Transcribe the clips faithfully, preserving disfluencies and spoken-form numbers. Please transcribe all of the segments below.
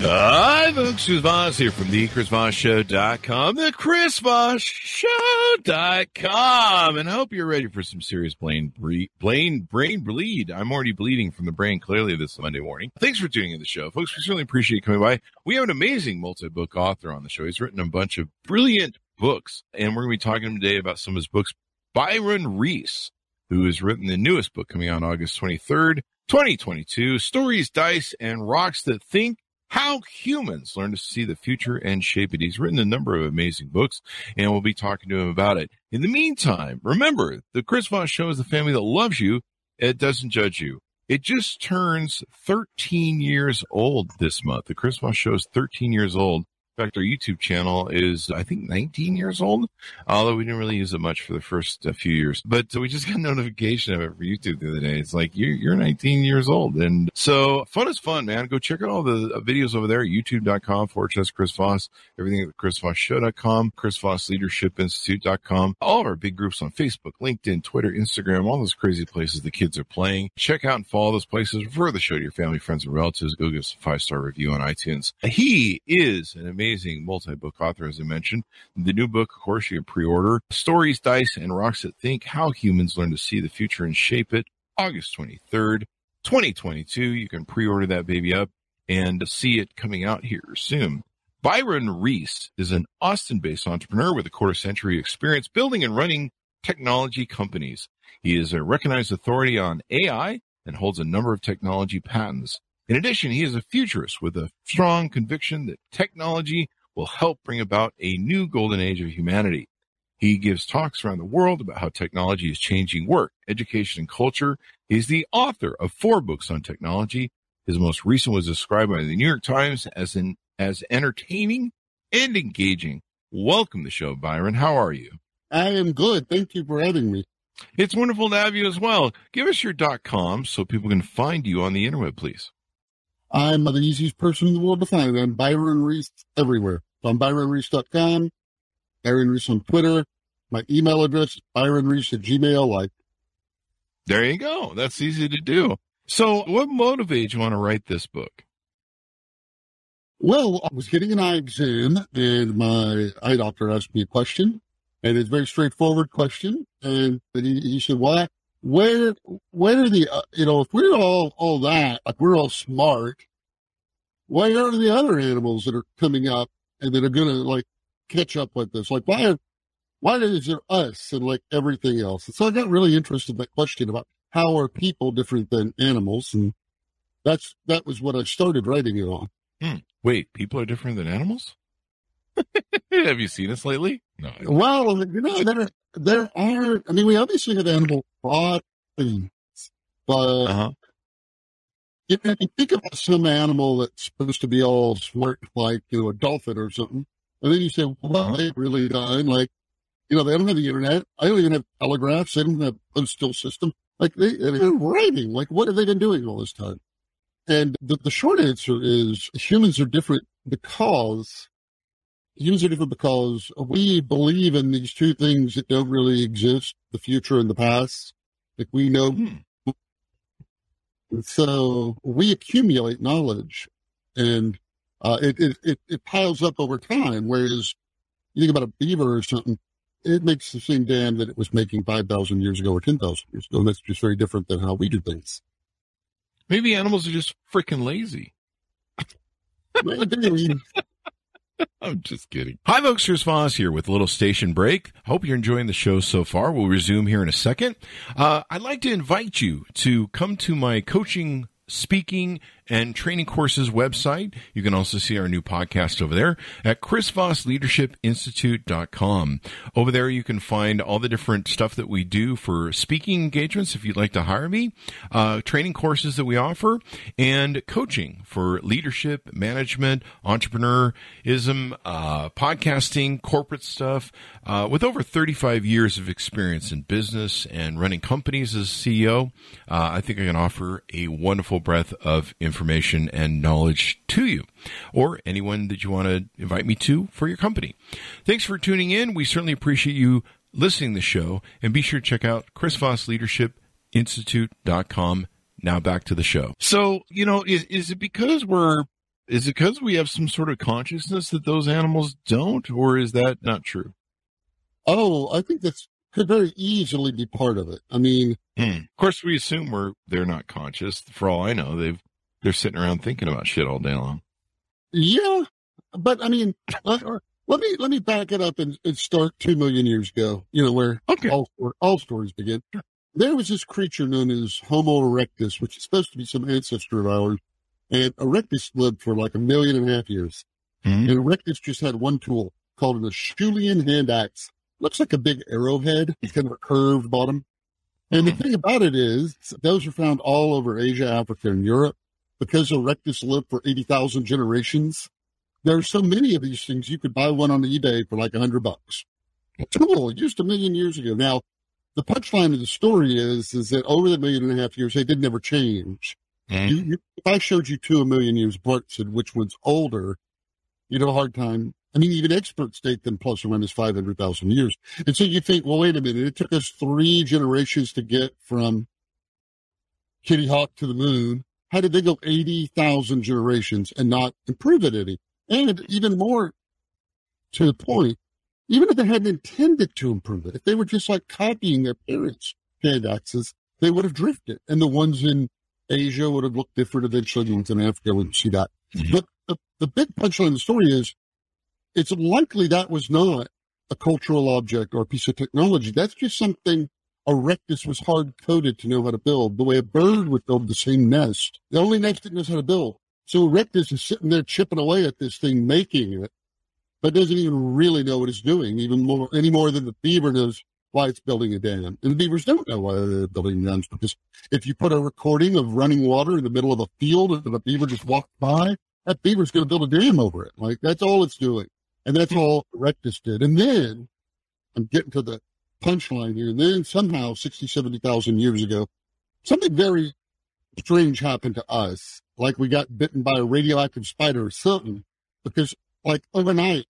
Hi, folks. Chris Voss here from the Chris Voss Show dot com, the Chris Voss Show dot com, and I hope you're ready for some serious brain, brain, brain bleed. I'm already bleeding from the brain clearly this Monday morning. Thanks for tuning in the show, folks. We certainly appreciate you coming by. We have an amazing multi-book author on the show. He's written a bunch of brilliant books, and we're going to be talking today about some of his books. Byron Reese, who has written the newest book coming out on August twenty-third, twenty twenty-two, Stories, Dice, and Rocks That Think: How Humans Learn to See the Future and Shape It. He's written a number of amazing books, and we'll be talking to him about it. In the meantime, remember, the Chris Voss Show is the family that loves you. It doesn't judge you. It just turns thirteen years old this month. The Chris Voss Show is thirteen years old. In fact, our YouTube channel is, I think, nineteen years old, although we didn't really use it much for the first uh, few years. But uh, we just got a notification of it for YouTube the other day. It's like, you're, you're nineteen years old. And so fun is fun, man. Go check out all the uh, videos over there at youtube dot com, forward slash Chris Voss, everything at Chris Voss Show dot com, Chris Voss Leadership Institute dot com, all of our big groups on Facebook, LinkedIn, Twitter, Instagram, all those crazy places the kids are playing. Check out and follow those places. Refer the show to your family, friends, and relatives. Go give us a five-star review on iTunes. He is an amazing Amazing multi-book author, as I mentioned. The new book, of course, you can pre-order. Stories, Dice, and Rocks That Think: How Humans Learn to See the Future and Shape It. August twenty-third, twenty twenty-two. You can pre-order that baby up and see it coming out here soon. Byron Reese is an Austin-based entrepreneur with a quarter-century experience building and running technology companies. He is a recognized authority on A I and holds a number of technology patents. In addition, he is a futurist with a strong conviction that technology will help bring about a new golden age of humanity. He gives talks around the world about how technology is changing work, education, and culture. He's the author of four books on technology. His most recent was described by the New York Times as an, as entertaining and engaging. Welcome to the show, Byron. How are you? I am good. Thank you for having me. It's wonderful to have you as well. Give us your .com so people can find you on the internet, please. I'm the easiest person in the world to find. I'm Byron Reese everywhere. So I'm Byron Reese dot com, Byron Reese on Twitter. My email address is Byron Reese at Gmail. Like, there you go. That's easy to do. So what motivated you want to write this book? Well, I was getting an eye exam, and my eye doctor asked me a question, and it's a very straightforward question. And he, he said, why? Where, where are the, uh, you know, if we're all, all that, like we're all smart, why are the other animals that are coming up and that are going to like catch up with this? Like, why, are, why is there us and like everything else? And so I got really interested in that question about how are people different than animals? And that's, that was what I started writing it on. Hmm. Wait, people are different than animals? Have you seen this lately? No. Well, you know, there, there are, I mean, we obviously have animal bodies, but uh-huh. if you think about some animal that's supposed to be all smart, like, you know, a dolphin or something, and then you say, well, uh-huh. they've really done, like, you know, they don't have the internet. I don't even have telegraphs. They don't have a postal system. Like, they, they're writing. Like, what have they been doing all this time? And the, the short answer is humans are different because... Humans are different because we believe in these two things that don't really exist, the future and the past. Like we know. Hmm. So we accumulate knowledge, and uh, it, it, it, it piles up over time. Whereas you think about a beaver or something, it makes the same dam that it was making five thousand years ago or ten thousand years ago. And that's just very different than how we do things. Maybe animals are just freaking lazy. I'm just kidding. Hi, folks. Chris Voss here with a little station break. Hope you're enjoying the show so far. We'll resume here in a second. Uh, I'd like to invite you to come to my coaching speaking and training courses website. You can also see our new podcast over there at chris voss leadership institute dot com. Over there, you can find all the different stuff that we do for speaking engagements, if you'd like to hire me, uh, training courses that we offer, and coaching for leadership, management, entrepreneurism, uh, podcasting, corporate stuff, uh, with over thirty-five years of experience in business and running companies as C E O. Uh, I think I can offer a wonderful breadth of information and knowledge to you or anyone that you want to invite me to for your company. Thanks for tuning in. We certainly appreciate you listening to the show, and be sure to check out chris voss leadership institute dot com. Now back to the show. So, you know, is, is it because we're, is it because we have some sort of consciousness that those animals don't, or is that not true? Oh, I think that's could very easily be part of it. I mean, mm. Of course, we assume we're they're not conscious. For all I know, they've they're sitting around thinking about shit all day long. Yeah, but I mean, let, let me let me back it up and, and start two million years ago. You know where okay. all where all stories begin. Sure. There was this creature known as Homo erectus, which is supposed to be some ancestor of ours. And erectus lived for like a million and a half years. Mm-hmm. And erectus just had one tool called an Acheulean hand axe. Looks like a big arrowhead. It's kind of a curved bottom. And the thing about it is, those are found all over Asia, Africa, and Europe. Because erectus lived for eighty thousand generations, there are so many of these things, you could buy one on eBay for like a hundred bucks. Cool, just a million years ago. Now, the punchline of the story is, is that over the million and a half years, they did never change. Mm. You, you, if I showed you two a million years apart, said which one's older, you'd have a hard time. I mean, even experts date them plus or minus five hundred thousand years. And so you think, well, wait a minute, it took us three generations to get from Kitty Hawk to the moon. How did they go eighty thousand generations and not improve it any? And even more to the point, even if they hadn't intended to improve it, if they were just like copying their parents' hand axes, they would have drifted. And the ones in Asia would have looked different eventually. The ones in Africa wouldn't see that. Mm-hmm. But the, the big punchline of the story is, it's likely that was not a cultural object or a piece of technology. That's just something erectus was hard-coded to know how to build, the way a bird would build the same nest. The only nest it knows how to build. So erectus is sitting there chipping away at this thing, making it, but doesn't even really know what it's doing, even more, any more than the beaver knows why it's building a dam. And the beavers don't know why they're building dams, because if you put a recording of running water in the middle of a field and a beaver just walked by, that beaver's going to build a dam over it. Like, that's all it's doing. And that's all erectus did. And then, I'm getting to the punchline here, and then somehow sixty, seventy thousand years ago, something very strange happened to us, like we got bitten by a radioactive spider or something, because like overnight,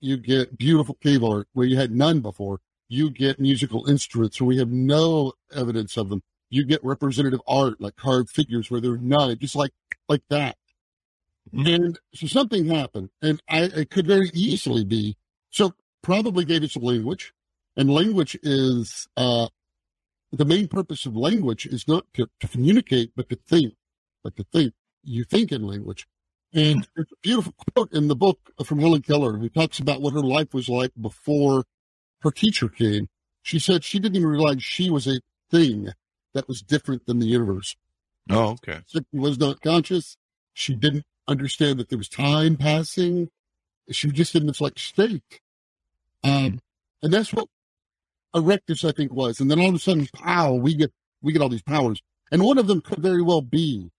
you get beautiful cave art where you had none before. You get musical instruments where we have no evidence of them. You get representative art, like carved figures where there are none, just like like that. And so something happened, and I, it could very easily be, so probably gave us a language, and language is, uh, the main purpose of language is not to, to communicate, but to think, but to think, you think in language. And there's a beautiful quote in the book from Helen Keller, who talks about what her life was like before her teacher came. She said she didn't even realize she was a thing that was different than the universe. Oh, okay. She was not conscious. She didn't understand that there was time passing. She was just in this like state. Um, and that's what erectus, I think, was. And then all of a sudden, pow, we get, we get all these powers. And one of them could very well be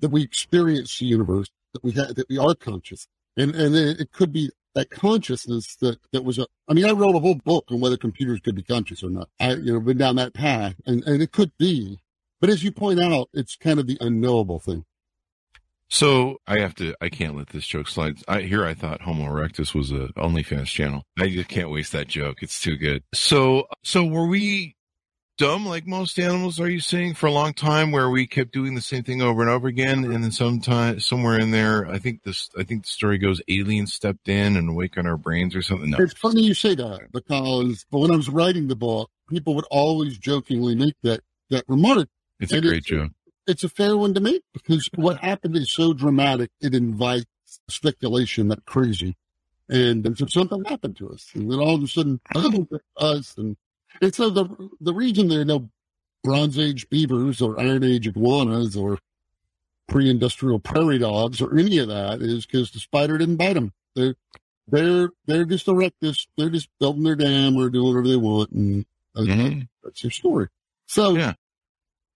that we experience the universe, that we had, that we are conscious. And, and it could be that consciousness that, that was a, I mean, I wrote a whole book on whether computers could be conscious or not. I, you know, been down that path, and, and it could be, but as you point out, it's kind of the unknowable thing. So I have to, I can't let this joke slide. I, here I thought Homo erectus was a OnlyFans channel. I just can't waste that joke. It's too good. So, so were we dumb like most animals, are you saying, for a long time, where we kept doing the same thing over and over again? And then sometime, somewhere in there, I think this, I think the story goes, aliens stepped in and awakened our brains or something. No. It's funny you say that, because but when I was writing the book, people would always jokingly make that, that remark. It's a and great it's, joke. It's a fair one to make, because what happened is so dramatic, it invites speculation, that crazy. And, and so something happened to us. And then all of a sudden, us. And, and so the the reason there are no Bronze Age beavers or Iron Age iguanas or pre-industrial prairie dogs or any of that is because the spider didn't bite them. They're, they're, they're just erectus. They're just building their dam or doing whatever they want. And that's, mm-hmm. that's your story. So, yeah.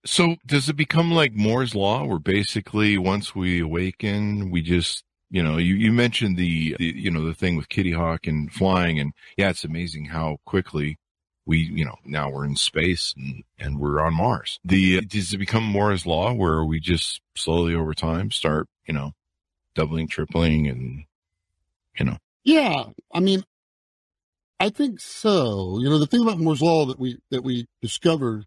So does it become like Moore's law where basically once we awaken, we just, you know, you, you mentioned the, the, you know, the thing with Kitty Hawk and flying, and yeah, it's amazing how quickly we, you know, now we're in space and, and we're on Mars. The, does it become Moore's law where we just slowly over time start, you know, doubling, tripling and, you know. Yeah. I mean, I think so. You know, the thing about Moore's law that we, that we discovered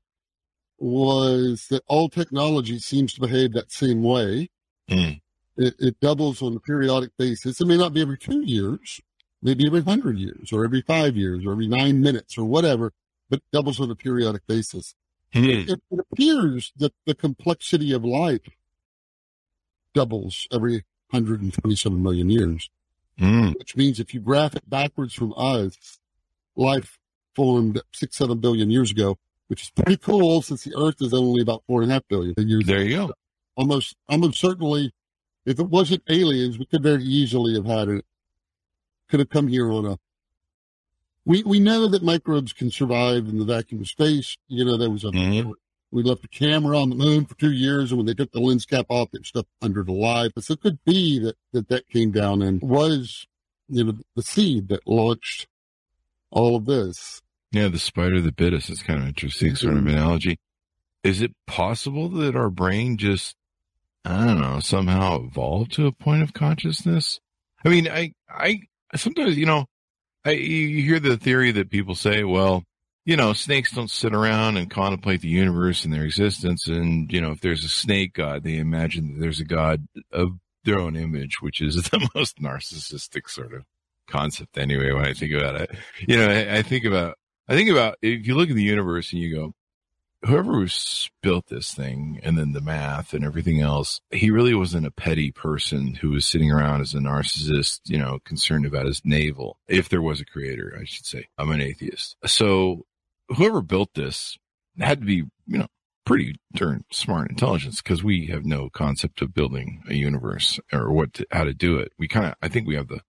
was that all technology seems to behave that same way. Mm. It, it doubles on a periodic basis. It may not be every two years, maybe every hundred years or every five years or every nine minutes or whatever, but it doubles on a periodic basis. Mm. It, it appears that the complexity of life doubles every one hundred twenty-seven million years, mm. which means if you graph it backwards from us, life formed six, seven billion years ago, which is pretty cool since the Earth is only about four and a half billion years ago. There you go. Almost, almost certainly, if it wasn't aliens, we could very easily have had it. Could have come here on a. We we know that microbes can survive in the vacuum of space. You know, there was a. Mm-hmm. We left a camera on the moon for two years, and when they took the lens cap off, it was stuff under the light. So it could be that, that that came down and was, you know, the seed that launched all of this. Yeah, the spider that bit us is kind of interesting sort of analogy. Is it possible that our brain just, I don't know, somehow evolved to a point of consciousness? I mean, I, I sometimes, you know, I, you hear the theory that people say, well, you know, snakes don't sit around and contemplate the universe and their existence. And, you know, if there's a snake god, they imagine that there's a god of their own image, which is the most narcissistic sort of concept anyway, when I think about it. You know, I, I think about, I think about if you look at the universe and you go, whoever built this thing and then the math and everything else, he really wasn't a petty person who was sitting around as a narcissist, you know, concerned about his navel. If there was a creator, I should say. I'm an atheist. So whoever built this had to be, you know, pretty darn smart intelligence, because we have no concept of building a universe or what to, how to do it. We kind of, I think we have the,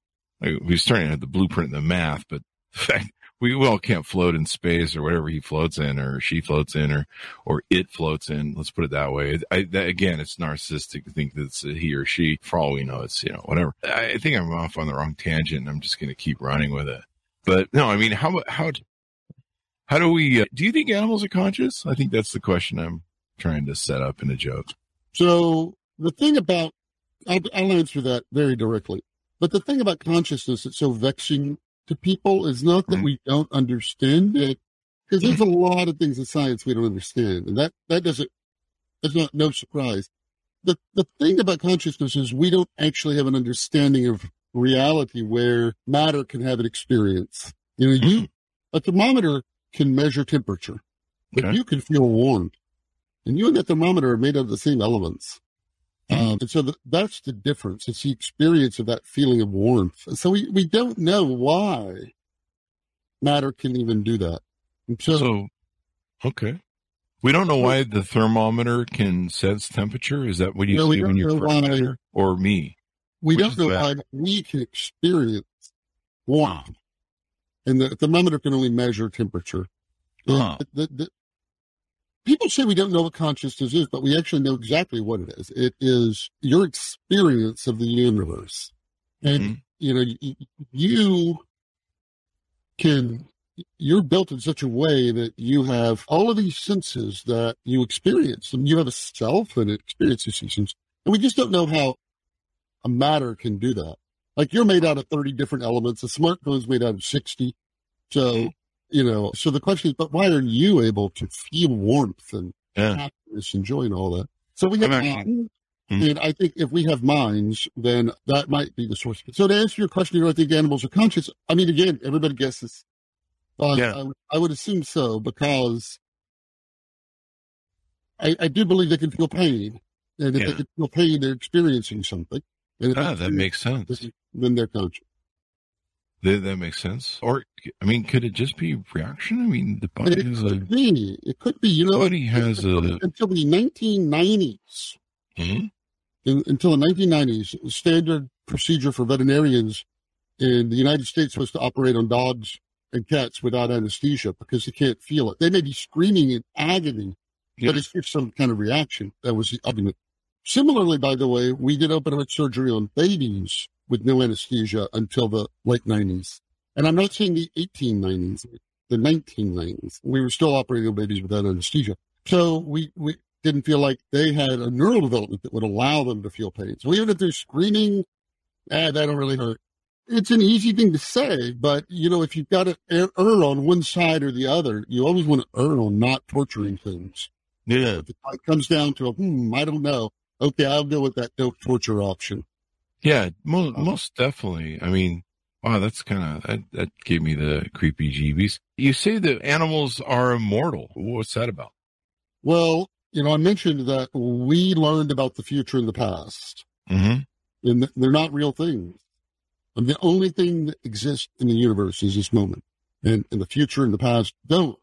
we're starting to have the blueprint and the math, but in fact, we all can't float in space or whatever he floats in or she floats in or, or it floats in. Let's put it that way. I, that, again, it's narcissistic to think that it's a he or she. For all we know, it's, you know, whatever. I, I think I'm off on the wrong tangent and I'm just going to keep running with it. But no, I mean, how, how, how do we, uh, do you think animals are conscious? I think that's the question I'm trying to set up in a joke. So the thing about, I'll, I'll answer that very directly, but the thing about consciousness that's so vexing to people is not that we don't understand it, because there's a lot of things in science we don't understand, and that that doesn't that's not no surprise. The the thing about consciousness is we don't actually have an understanding of reality where matter can have an experience. You know, you a thermometer can measure temperature, but okay. you can feel warm, and you and that thermometer are made of the same elements. Um, and so the, that's the difference. It's the experience of that feeling of warmth. And so we, we don't know why matter can even do that. So, so, okay. We don't know why the thermometer can sense temperature. Is that what you no, say when you're why, or me? We Which don't know that? why we can experience warmth. And the thermometer can only measure temperature. Huh. The, the, the, People say we don't know what consciousness is, but we actually know exactly what it is. It is your experience of the universe. And, mm-hmm. you know, you, you can, you're built in such a way that you have all of these senses that you experience. And you have a self and it experiences these things. And we just don't know how a matter can do that. Like you're made out of thirty different elements. A smartphone's made out of sixty. So... Mm-hmm. You know, so the question is, but why are you able to feel warmth and yeah. happiness and joy and all that? So we have mind, mm-hmm. and I think if we have minds, then that might be the source. So to answer your question, you know, I think animals are conscious. I mean, again, everybody guesses. Uh, yeah. I, I would assume so, because I, I do believe they can feel pain. And if yeah. they can feel pain, they're experiencing something. And ah, that makes sense. Then they're conscious. That makes sense. Or, I mean, could it just be reaction? I mean, the body it has a... Be. It could be, you know... The body has a... Until the nineteen nineties, mm-hmm. in, until the nineteen nineties, standard procedure for veterinarians in the United States was to operate on dogs and cats without anesthesia because they can't feel it. They may be screaming in agony, yeah. but it's just some kind of reaction. That was the argument. Similarly, by the way, we did open heart surgery on babies with no anesthesia until the late nineties. And I'm not saying the eighteen nineties, the nineteen nineties. We were still operating on babies without anesthesia. So we, we didn't feel like they had a neural development that would allow them to feel pain. So even if they're screaming, ah, that don't really hurt. It's an easy thing to say, but, you know, if you've got to err on one side or the other, you always want to err on not torturing things. Yeah. If it comes down to, a, hmm, I don't know. Okay, I'll go with that no torture option. Yeah, most, most definitely. I mean, wow, that's kind of, that, that gave me the creepy jeebies. You say that animals are immortal. What's that about? Well, you know, I mentioned that we learned about the future and the past. Mm-hmm. And they're not real things. And the only thing that exists in the universe is this moment. And, and the future and the past don't.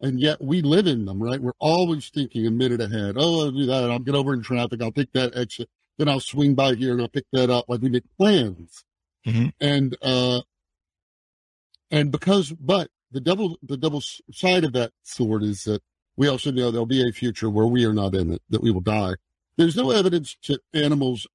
And yet we live in them, right? We're always thinking a minute ahead. Oh, I'll do that. I'll get over in traffic. I'll pick that exit. Then I'll swing by here and I'll pick that up. Like we make plans. Mm-hmm. And, uh, and because, but the double, the double side of that sword is that we also know there'll be a future where we are not in it, that we will die. There's no evidence that animals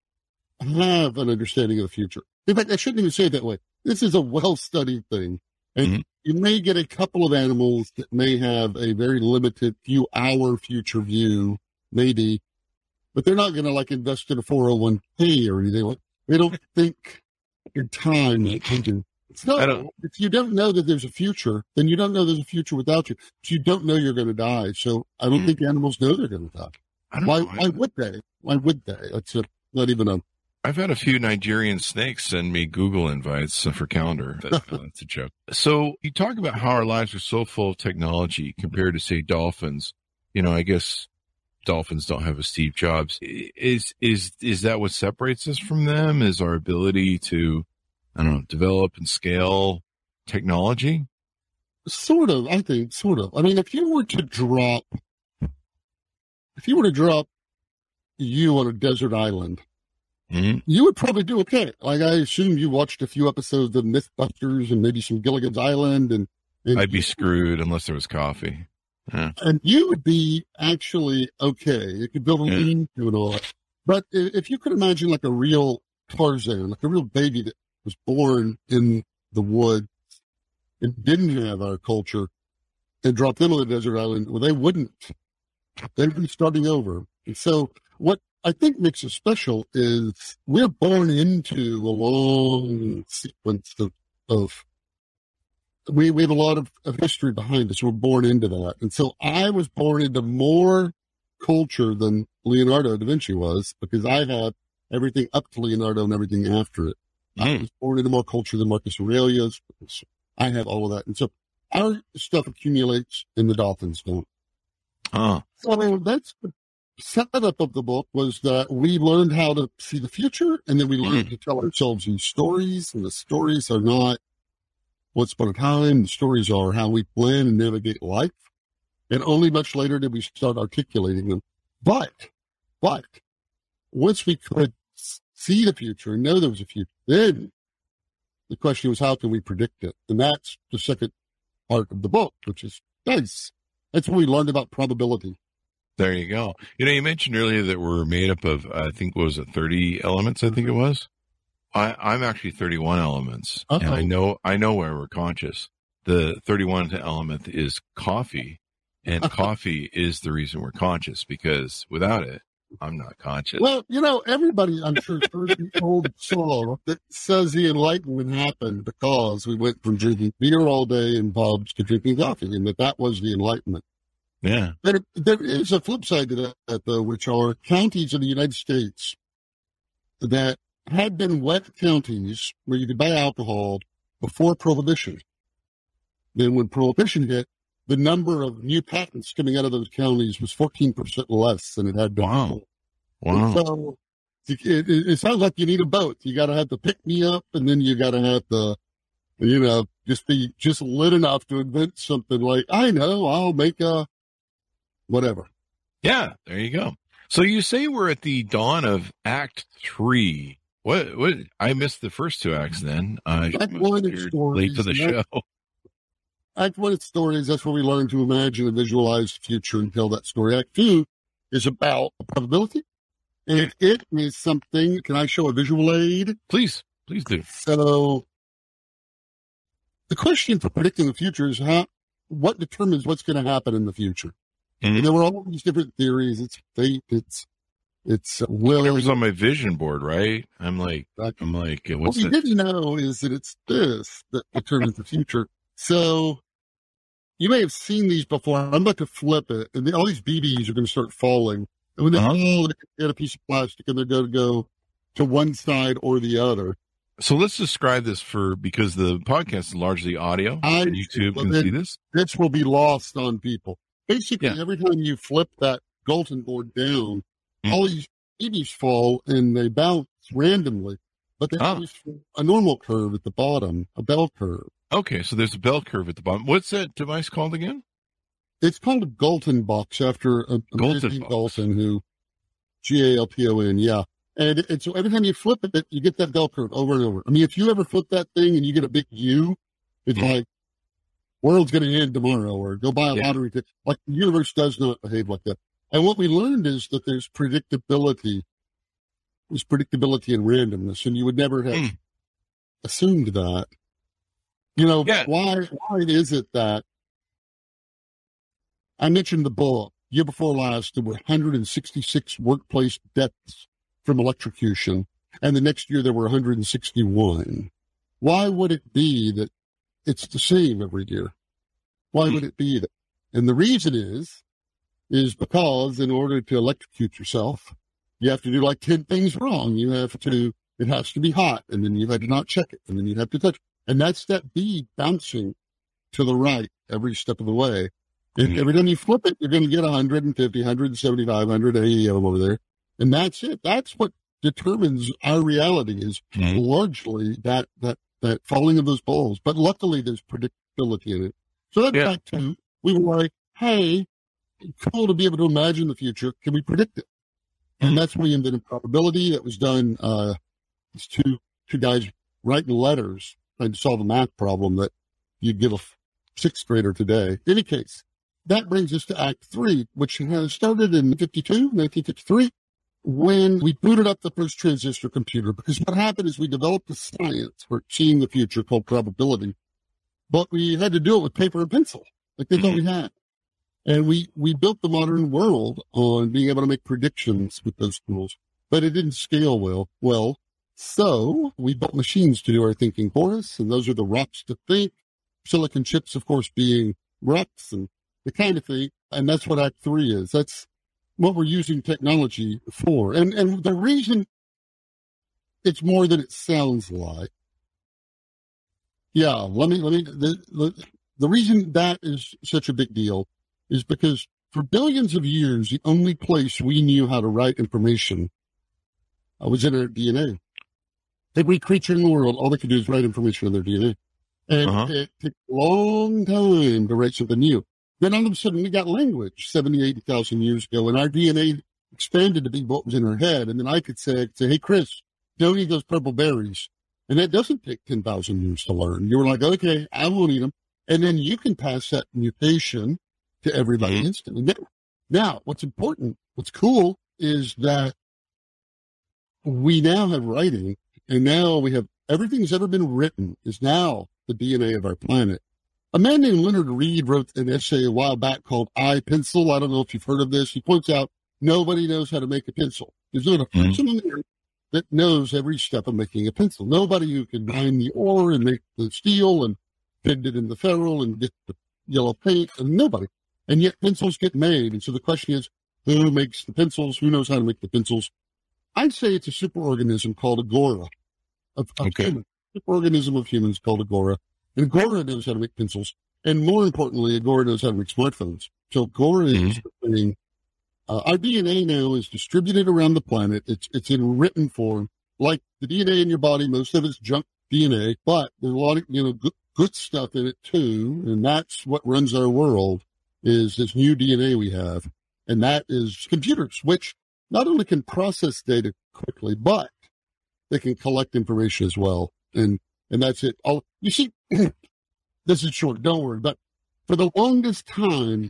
have an understanding of the future. In fact, I shouldn't even say it that way. This is a well-studied thing. And mm-hmm. you may get a couple of animals that may have a very limited few hour future view, maybe, but they're not going to like invest in a four oh one k or anything. They don't think in time. It's not, I don't, if you don't know that there's a future, then you don't know there's a future without you. So you don't know you're going to die. So I don't mm-hmm. think animals know they're going to die. I don't why, know. why would they? Why would they? It's a, not even a, I've had a few Nigerian snakes send me Google invites for calendar. That, that's a joke. So you talk about how our lives are so full of technology compared to, say, dolphins. You know, I guess dolphins don't have a Steve Jobs. Is is is that what separates us from them? Is our ability to, I don't know, develop and scale technology? Sort of, I think, sort of. I mean, if you were to drop, if you were to drop you on a desert island, mm-hmm. you would probably do okay. Like, I assume you watched a few episodes of Mythbusters and maybe some Gilligan's Island. and, and I'd be screwed unless there was coffee. Yeah. And you would be actually okay. You could build a yeah. lean to it all. But if you could imagine like a real Tarzan, like a real baby that was born in the woods and didn't have our culture and dropped them on the desert island, well, they wouldn't. They'd be starting over. And so what I think makes us special is we're born into a long sequence of, of we, we have a lot of, of history behind us. We're born into that. And so I was born into more culture than Leonardo da Vinci was because I had everything up to Leonardo and everything after it. Mm. I was born into more culture than Marcus Aurelius. I have all of that. And so our stuff accumulates and the dolphins don't. Oh. So I mean, that's setup of the book was that we learned how to see the future, and then we learned mm. to tell ourselves these stories, and the stories are not once upon a time. The stories are how we plan and navigate life, and only much later did we start articulating them. But, but, once we could see the future and know there was a future, then the question was, how can we predict it? And that's the second part of the book, which is dice. That's when we learned about probability. There you go. You know, you mentioned earlier that we're made up of, I think, what was it, thirty elements? I think it was. I, I'm actually thirty-one elements, uh-oh. and I know I know where we're conscious. The thirty-first element is coffee, and coffee is the reason we're conscious because without it, I'm not conscious. Well, you know, everybody, I'm sure, heard the old song that says the Enlightenment happened because we went from drinking beer all day in pubs to drinking coffee, and that that was the Enlightenment. Yeah. But it, there is a flip side to that, though, which are counties in the United States that had been wet counties where you could buy alcohol before Prohibition. Then when Prohibition hit, the number of new patents coming out of those counties was fourteen percent less than it had been. Wow. Before. Wow. And so it, it, it sounds like you need a boat. You got to have the pick-me-up, and then you got to have the, you know, just be just lit enough to invent something like, I know, I'll make a, whatever. Yeah, there you go. So you say we're at the dawn of Act Three. What? What? I missed the first two acts. Then I uh, late to the that, show. Act One is stories. That's where we learn to imagine and visualize the future and tell that story. Act Two is about probability, and if it is something, can I show a visual aid? Please, please do. So the question for predicting the future is how. What determines what's going to happen in the future? Mm-hmm. And there were all these different theories. It's fate. It's, it's, uh, well, it was on my vision board, right? I'm like, exactly. I'm like, what's what that? You didn't know is that it's this that determines the future. So you may have seen these before. I'm about to flip it. And the, all these B Bs are going to start falling. And when they uh-huh. fall, they get a piece of plastic and they're going to go to one side or the other. So let's describe this for, because the podcast is largely audio I, and YouTube can it, see this. This will be lost on people. Basically, yeah. Every time you flip that Galton board down, mm. all these babies fall and they bounce randomly, but they ah. always a normal curve at the bottom, a bell curve. Okay, so there's a bell curve at the bottom. What's that device called again? It's called a Galton box after a, a Galton box. Galton, who G A L T O N, yeah. And, and so every time you flip it, you get that bell curve over and over. I mean, if you ever flip that thing and you get a big U, it's yeah. like, world's going to end tomorrow, or go buy a yeah. lottery ticket. Like, the universe does not behave like that. And what we learned is that there's predictability. There's predictability and randomness, and you would never have mm. assumed that. You know, yeah. why why is it that? I mentioned the book, year before last, there were one hundred sixty-six workplace deaths from electrocution, and the next year there were one hundred sixty-one. Why would it be that it's the same every year? Why mm. would it be that? And the reason is, is because in order to electrocute yourself, you have to do like ten things wrong. You have to, it has to be hot, and then you have to not check it, and then you have to touch it. And that's that bead bouncing to the right every step of the way. And mm. every time you flip it, you're going to get one hundred fifty, one hundred seventy-five, one hundred eighty of them over there. And that's it. That's what determines our reality is mm-hmm. largely that, that, that falling of those balls. But luckily, there's predictability in it. So that's yeah. back to, we were like, hey, cool to be able to imagine the future. Can we predict it? Mm-hmm. And that's when we invented probability. That was done, uh, it's two, two guys writing letters trying to solve a math problem that you'd give a sixth grader today. In any case, that brings us to Act Three, which has started in nineteen fifty-two, nineteen fifty-three. When we booted up the first transistor computer, because what happened is we developed a science for seeing the future called probability, but we had to do it with paper and pencil, like that's all we had. And we, we built the modern world on being able to make predictions with those tools, but it didn't scale well. Well, so we built machines to do our thinking for us, and those are the rocks to think, silicon chips, of course, being rocks and the kind of thing, and that's what Act Three is. That's what we're using technology for. And and the reason it's more than it sounds like. Yeah, let me, let me, the, the, the reason that is such a big deal is because for billions of years, the only place we knew how to write information was in our D N A. Every creature in the world, all they could do is write information in their D N A. And uh-huh. it took a long time to write something new. Then all of a sudden, we got language seventy, eighty thousand years ago, and our D N A expanded to be what was in our head. And then I could say, I could say, hey, Chris, don't eat those purple berries. And that doesn't take ten thousand years to learn. You were like, okay, I won't eat them. And then you can pass that mutation to everybody mm-hmm. instantly. Now, what's important, what's cool, is that we now have writing, and now we have everything that's ever been written is now the D N A of our planet. A man named Leonard Reed wrote an essay a while back called I, Pencil. I don't know if you've heard of this. He points out nobody knows how to make a pencil. There's not a mm-hmm. person in there that knows every step of making a pencil. Nobody who can mine the ore and make the steel and bend it in the ferrule and get the yellow paint, and nobody. And yet pencils get made. And so the question is, who makes the pencils? Who knows how to make the pencils? I'd say it's a superorganism called Agora. Of, of okay. humans. Superorganism of humans called Agora. And Agora knows how to make pencils. And more importantly, Agora knows how to make smartphones. So Agora mm-hmm. is the thing. Uh, our D N A now is distributed around the planet. It's it's in written form. Like the D N A in your body, most of it's junk D N A, but there's a lot of, you know, good, good stuff in it too. And that's what runs our world is this new D N A we have. And that is computers, which not only can process data quickly, but they can collect information as well. And and that's it. I'll, you see, this is short, don't worry. But for the longest time,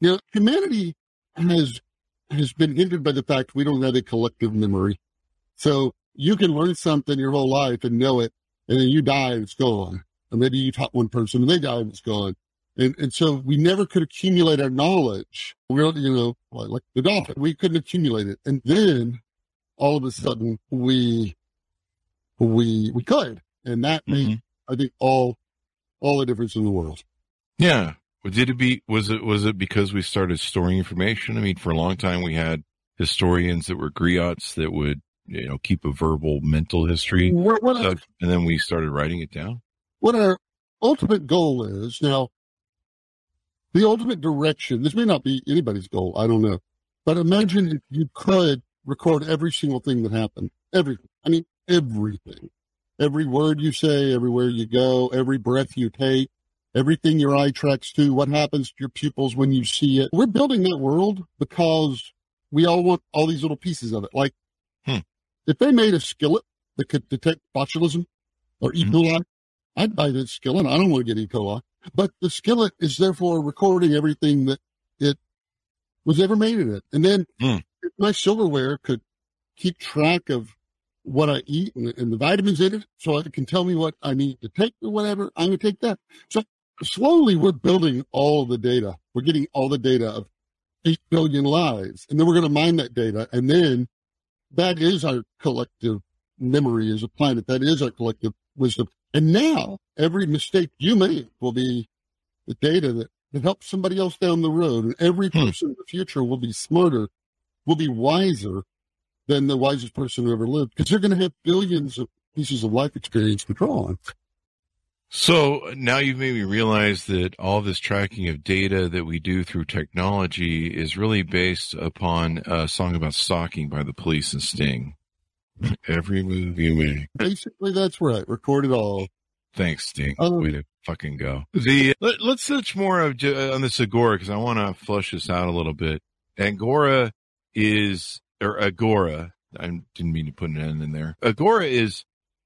now humanity has has been hindered by the fact we don't have a collective memory. So you can learn something your whole life and know it, and then you die and it's gone. And maybe you taught one person and they die and it's gone. And and so we never could accumulate our knowledge. We're, you know, like the dolphin, we couldn't accumulate it. And then all of a sudden we we we could. And that mm-hmm. made, I think, all all the difference in the world. Yeah. Did it be was it was it because we started storing information? I mean, for a long time we had historians that were griots that would, you know, keep a verbal mental history. What, what stuff, I, and then we started writing it down. What our ultimate goal is now. The ultimate direction, this may not be anybody's goal, I don't know, but imagine if you could record every single thing that happened, everything. I mean, everything, every word you say, everywhere you go, every breath you take, everything your eye tracks to, what happens to your pupils when you see it. We're building that world because we all want all these little pieces of it. Like hmm. if they made a skillet that could detect botulism or E. coli, mm-hmm. I'd buy that skillet. I don't want to get E. coli. But the skillet is therefore recording everything that it was ever made in it. And then mm. my silverware could keep track of what I eat and, and the vitamins in it, so it can tell me what I need to take or whatever. I'm going to take that. So slowly we're building all the data. We're getting all the data of eight billion lives. And then we're going to mine that data. And then that is our collective memory as a planet. That is our collective wisdom. And now every mistake you make will be the data that, that helps somebody else down the road. And every person hmm. in the future will be smarter, will be wiser than the wisest person who ever lived, because they're going to have billions of pieces of life experience to draw on. So now you've made me realize that all this tracking of data that we do through technology is really based upon a song about stalking by the Police and Sting. Every move you make. Basically, that's right. Record it all. Thanks, Sting. Um, Way to fucking go. The let, Let's touch more of, uh, on this Agora, because I want to flush this out a little bit. Agora is, or Agora, I didn't mean to put an N in there. Agora is,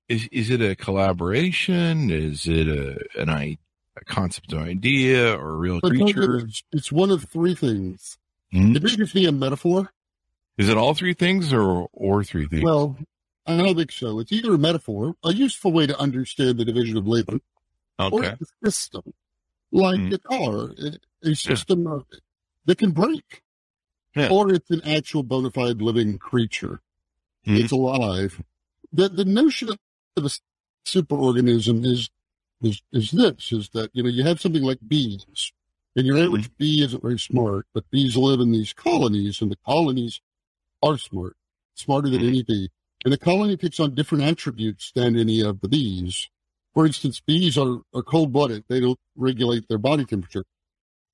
is, is it a collaboration? Is it a an I, a concept or idea or a real creature? It's, it's one of three things. Mm-hmm. It may just be a metaphor. Is it all three things or or three things? Well, I don't think so. It's either a metaphor, a useful way to understand the division of labor, okay. or a system, like mm-hmm. a car, a system yeah. of, that can break. Yeah. Or it's an actual bona fide living creature. Mm-hmm. It's alive. The, the notion of a superorganism is, is, is this, is that, you know, you have something like bees, and your average mm-hmm. bee isn't very smart, but bees live in these colonies, and the colonies are smart, smarter than any bee. And the colony takes on different attributes than any of the bees. For instance, bees are, are cold-blooded. They don't regulate their body temperature.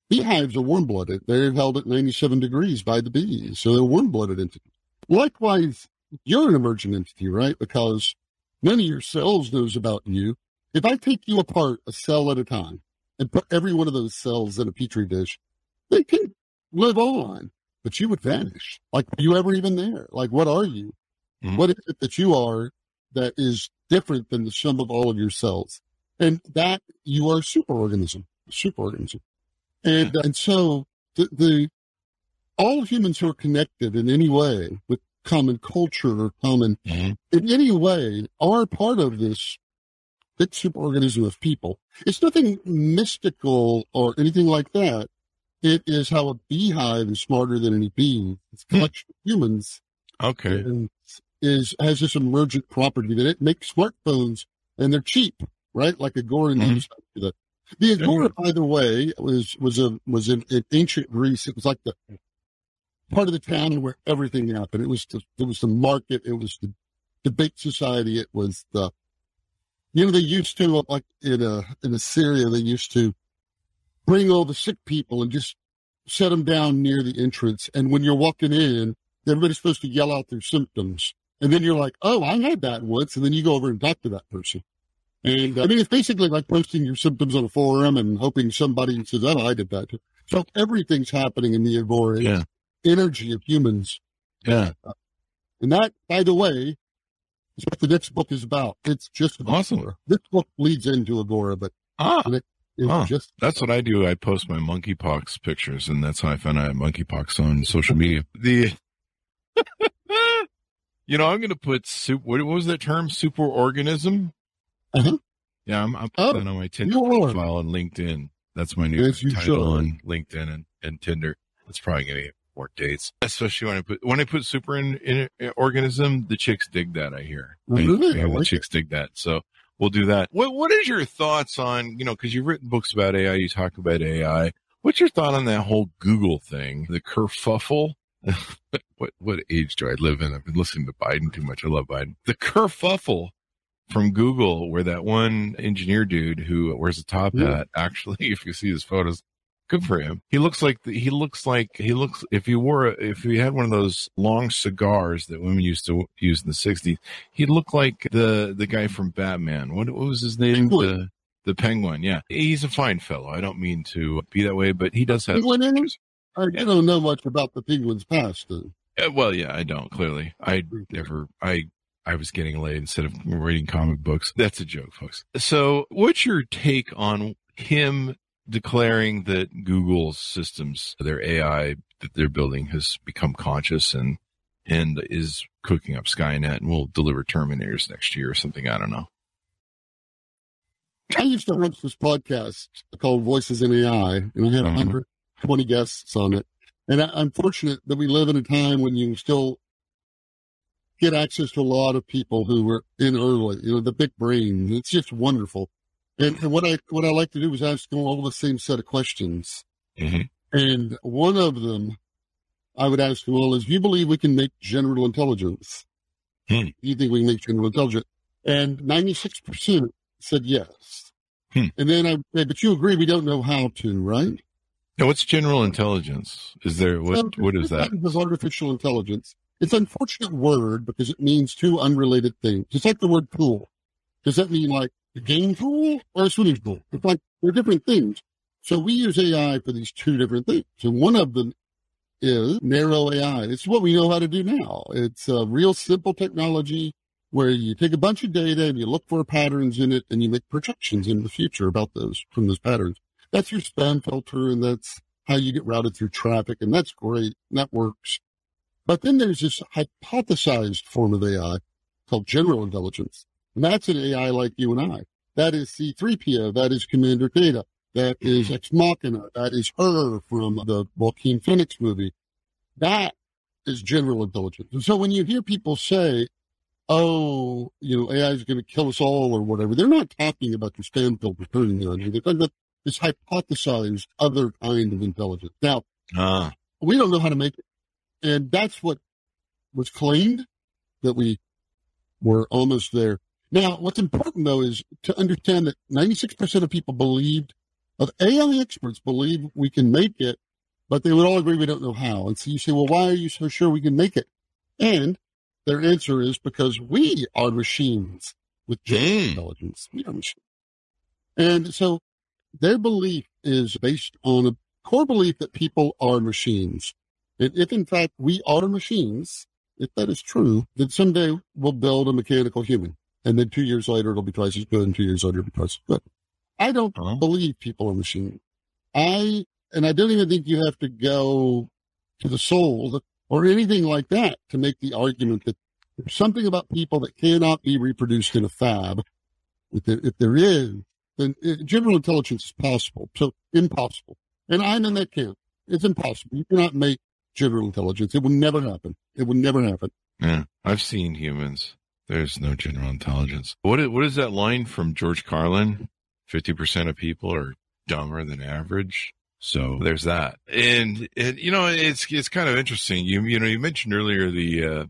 Beehives are warm-blooded. They're held at ninety-seven degrees by the bees, so they're warm-blooded entities. Likewise, you're an emergent entity, right? Because none of your cells knows about you. If I take you apart a cell at a time and put every one of those cells in a petri dish, they can live on. But you would vanish. Like, were you ever even there? Like, what are you? Mm-hmm. What is it that you are that is different than the sum of all of your cells? And that you are a superorganism, superorganism. And, yeah. and so the, the, all humans who are connected in any way with common culture or common, mm-hmm. in any way are part of this big superorganism of people. It's nothing mystical or anything like that. It is how a beehive is smarter than any bee. It's a collection of humans. Okay. And is, has this emergent property that it makes smartphones, and they're cheap, right? Like Agora. Mm-hmm. The, the Agora, yeah. by the way, was, was a, was in, in ancient Greece. It was like the part of the town where everything happened. It was the, it was the market. It was the debate society. It was the, you know, they used to, like in a, in Assyria, they used to bring all the sick people and just set them down near the entrance. And when you're walking in, everybody's supposed to yell out their symptoms. And then you're like, oh, I had that once. And then you go over and talk to that person. And uh, I mean, it's basically like posting your symptoms on a forum and hoping somebody says, oh, I did that too. So everything's happening in the Agora. Yeah. energy of humans. Yeah. And that, by the way, is what the next book is about. It's just about awesome. Agora. This book leads into Agora, but ah, it is ah, just that's what I do. I post my monkeypox pictures, and that's how I found out monkeypox on social media. The you know, I'm going to put soup. What was that term? Superorganism. Uh-huh. Yeah, I'm, I'm oh, putting that on my Tinder profile on LinkedIn. That's my new title should. on LinkedIn and, and Tinder. It's probably going to get more dates, especially when I put when I put super in, in, in organism. The chicks dig that, I hear. Oh, really? I, I like the chicks it. dig that. So we'll do that. What What is your thoughts on, you know, because you've written books about A I, you talk about A I. What's your thought on that whole Google thing, the kerfuffle? what What age do I live in? I've been listening to Biden too much. I love Biden. The kerfuffle from Google, where that one engineer dude who wears a top yeah. hat, actually, if you see his photos, good for him. He looks like the, he looks like he looks. If you wore, if he had one of those long cigars that women used to use in the sixties, he'd look like the the guy from Batman. What, what was his name? The, the Penguin. Yeah, he's a fine fellow. I don't mean to be that way, but he does have. Penguin I yeah. don't know much about the Penguin's past. Uh, well, yeah, I don't. Clearly, I never. I. I was getting laid instead of reading comic books. That's a joke, folks. So what's your take on him declaring that Google's systems, their A I that they're building, has become conscious and and is cooking up Skynet and will deliver Terminators next year or something? I don't know. I used to host this podcast called Voices in A I, and I had uh-huh. one hundred twenty guests on it. And I, I'm fortunate that we live in a time when you still get access to a lot of people who were in early, you know, the big brain. It's just wonderful. And, and what I what I like to do is ask them all the same set of questions. Mm-hmm. And one of them I would ask them all is, do you believe we can make general intelligence? Hmm. Do you think we can make general intelligence? And ninety-six percent said yes. Hmm. And then I would say, but you agree we don't know how to, right? Now, what's general intelligence? Is there, what, what is that? It's artificial intelligence. It's an unfortunate word because it means two unrelated things. It's like the word pool. Does that mean like a game pool or a swimming pool? It's like they're different things. So we use A I for these two different things. And one of them is narrow A I. It's what we know how to do now. It's a real simple technology where you take a bunch of data and you look for patterns in it and you make projections in the future about those from those patterns. That's your spam filter, and that's how you get routed through traffic, and that's great, and that works. But then there's this hypothesized form of A I called general intelligence. And that's an A I like you and I. That is C three P O. That is Commander Data. That is Ex Machina. That is her from the Joaquin Phoenix movie. That is general intelligence. And so when you hear people say, oh, you know, A I is going to kill us all or whatever, they're not talking about the spam filter turning on you. They're talking about this hypothesized other kind of intelligence. Now, ah. we don't know how to make it. And that's what was claimed, that we were almost there. Now, what's important, though, is to understand that ninety-six percent of people believed, of A I experts believe we can make it, but they would all agree we don't know how. And so you say, well, why are you so sure we can make it? And their answer is because we are machines with general intelligence. We are machines. And so their belief is based on a core belief that people are machines. And if, in fact, we are machines, if that is true, then someday we'll build a mechanical human. And then two years later, it'll be twice as good, and two years later, it'll be twice as good. I don't uh-huh. believe people are machines. I, and I don't even think you have to go to the soul or anything like that to make the argument that there's something about people that cannot be reproduced in a fab. If there, if there is, then general intelligence is possible. So impossible. And I'm in that camp. It's impossible. You cannot make general intelligence. It will never happen. It will never happen. Yeah, I've seen humans. There's no general intelligence. What is, what is that line from George Carlin? fifty percent of people are dumber than average. So there's that. And, and you know, it's it's kind of interesting. You you know, you mentioned earlier the uh,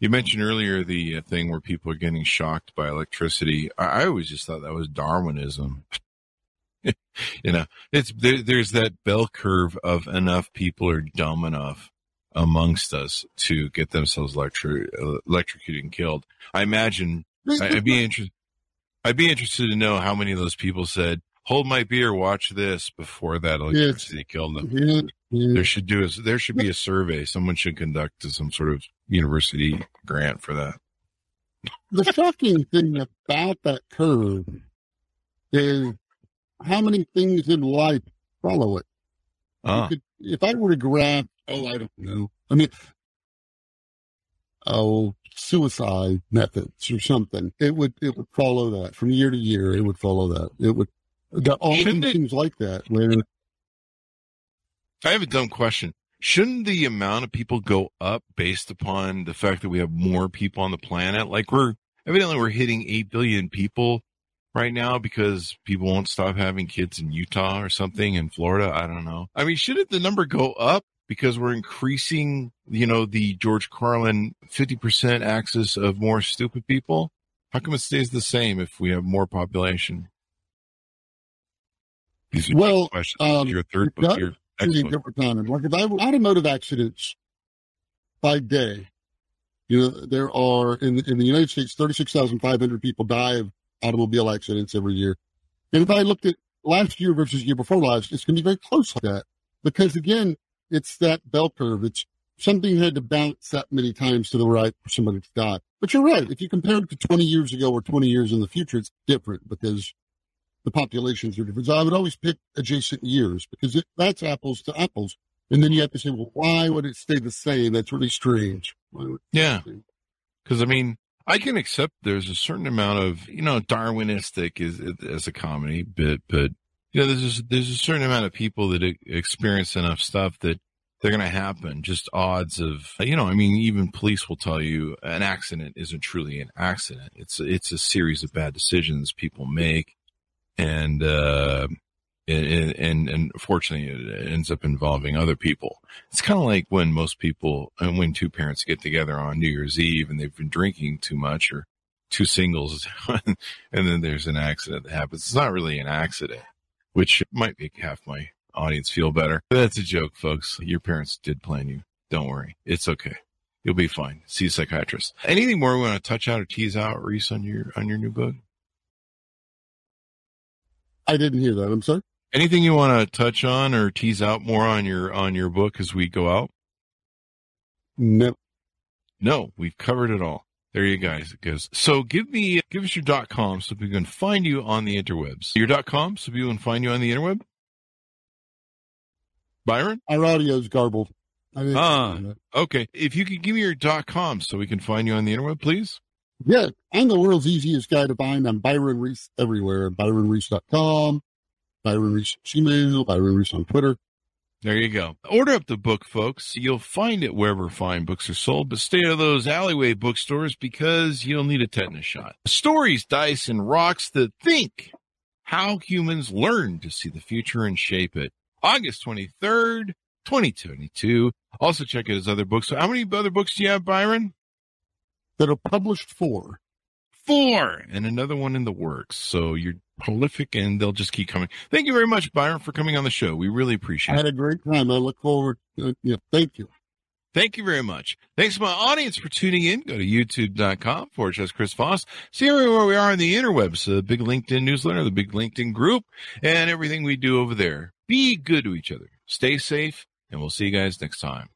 you mentioned earlier the uh, thing where people are getting shocked by electricity. I, I always just thought that was Darwinism. You know, it's there, there's that bell curve of enough people are dumb enough amongst us to get themselves electro, uh, electrocuted and killed. I imagine I, I'd be interested. I'd be interested to know how many of those people said, hold my beer, watch this. Before that electricity killed them. There should do is there should be a survey. Someone should conduct some sort of university grant for that. The shocking thing about that curve is how many things in life follow it. Uh. Could, if I were to graph, oh, I don't know. I mean, oh, suicide methods or something. It would it would follow that from year to year. It would follow that. It would all things like that. Where I have a dumb question. Shouldn't the amount of people go up based upon the fact that we have more people on the planet? Like we're evidently we're hitting eight billion people right now because people won't stop having kids in Utah or something, in Florida. I don't know. I mean, shouldn't the number go up because we're increasing, you know, the George Carlin fifty percent axis of more stupid people? How come it stays the same if we have more population? These are well, questions. Um, your third book here. Different time. Like if I were automotive accidents by day, you know, there are in in the United States thirty-six thousand five hundred people die of automobile accidents every year. And if I looked at last year versus year before last, it's going to be very close to that because again, it's that bell curve. It's something had to bounce that many times to the right for somebody to die. But you're right. If you compare it to twenty years ago or twenty years in the future, it's different because the populations are different. So I would always pick adjacent years because it, that's apples to apples. And then you have to say, well, why would it stay the same? That's really strange. Yeah. Because, I mean, I can accept there's a certain amount of, you know, Darwinistic is, is, is a comedy bit, but, you know, there's, there's a certain amount of people that experience enough stuff that they're going to happen. Just odds of, you know, I mean, even police will tell you an accident isn't truly an accident. It's, it's a series of bad decisions people make. And, uh, and, and, and fortunately it ends up involving other people. It's kind of like when most people, and when two parents get together on New Year's Eve and they've been drinking too much or two singles and then there's an accident that happens. It's not really an accident, which might make half my audience feel better. But that's a joke, folks. Your parents did plan you. Don't worry. It's okay. You'll be fine. See a psychiatrist. Anything more we want to touch out or tease out, Reese, on your, on your new book? I didn't hear that. I'm sorry. Anything you want to touch on or tease out more on your on your book as we go out? No, no, we've covered it all. There you guys it goes. So give me give us your dot com so people can find you on the interwebs. Your dot com so people can find you on the interweb. Byron, our audio's garbled. Ah, okay. If you could give me your dot com so we can find you on the interweb, please. Yeah, I'm the world's easiest guy to find. I'm Byron Reese everywhere. Byron Reese dot com, Byron Reese Gmail, Byron Reese on Twitter. There you go. Order up the book, folks. You'll find it wherever fine books are sold, but stay out of those alleyway bookstores because you'll need a tetanus shot. Stories, dice, and rocks that think how humans learn to see the future and shape it. August twenty-third, twenty twenty-two. Also check out his other books. So how many other books do you have, Byron? That are published four. Four. And another one in the works. So you're prolific and they'll just keep coming. Thank you very much, Byron, for coming on the show. We really appreciate it. I had a great time. I look forward to it. Yeah, thank you. Thank you very much. Thanks to my audience for tuning in. Go to youtube dot com forward slash Chris Voss. See everywhere we are on the interwebs, the big LinkedIn newsletter, the big LinkedIn group, and everything we do over there. Be good to each other. Stay safe, and we'll see you guys next time.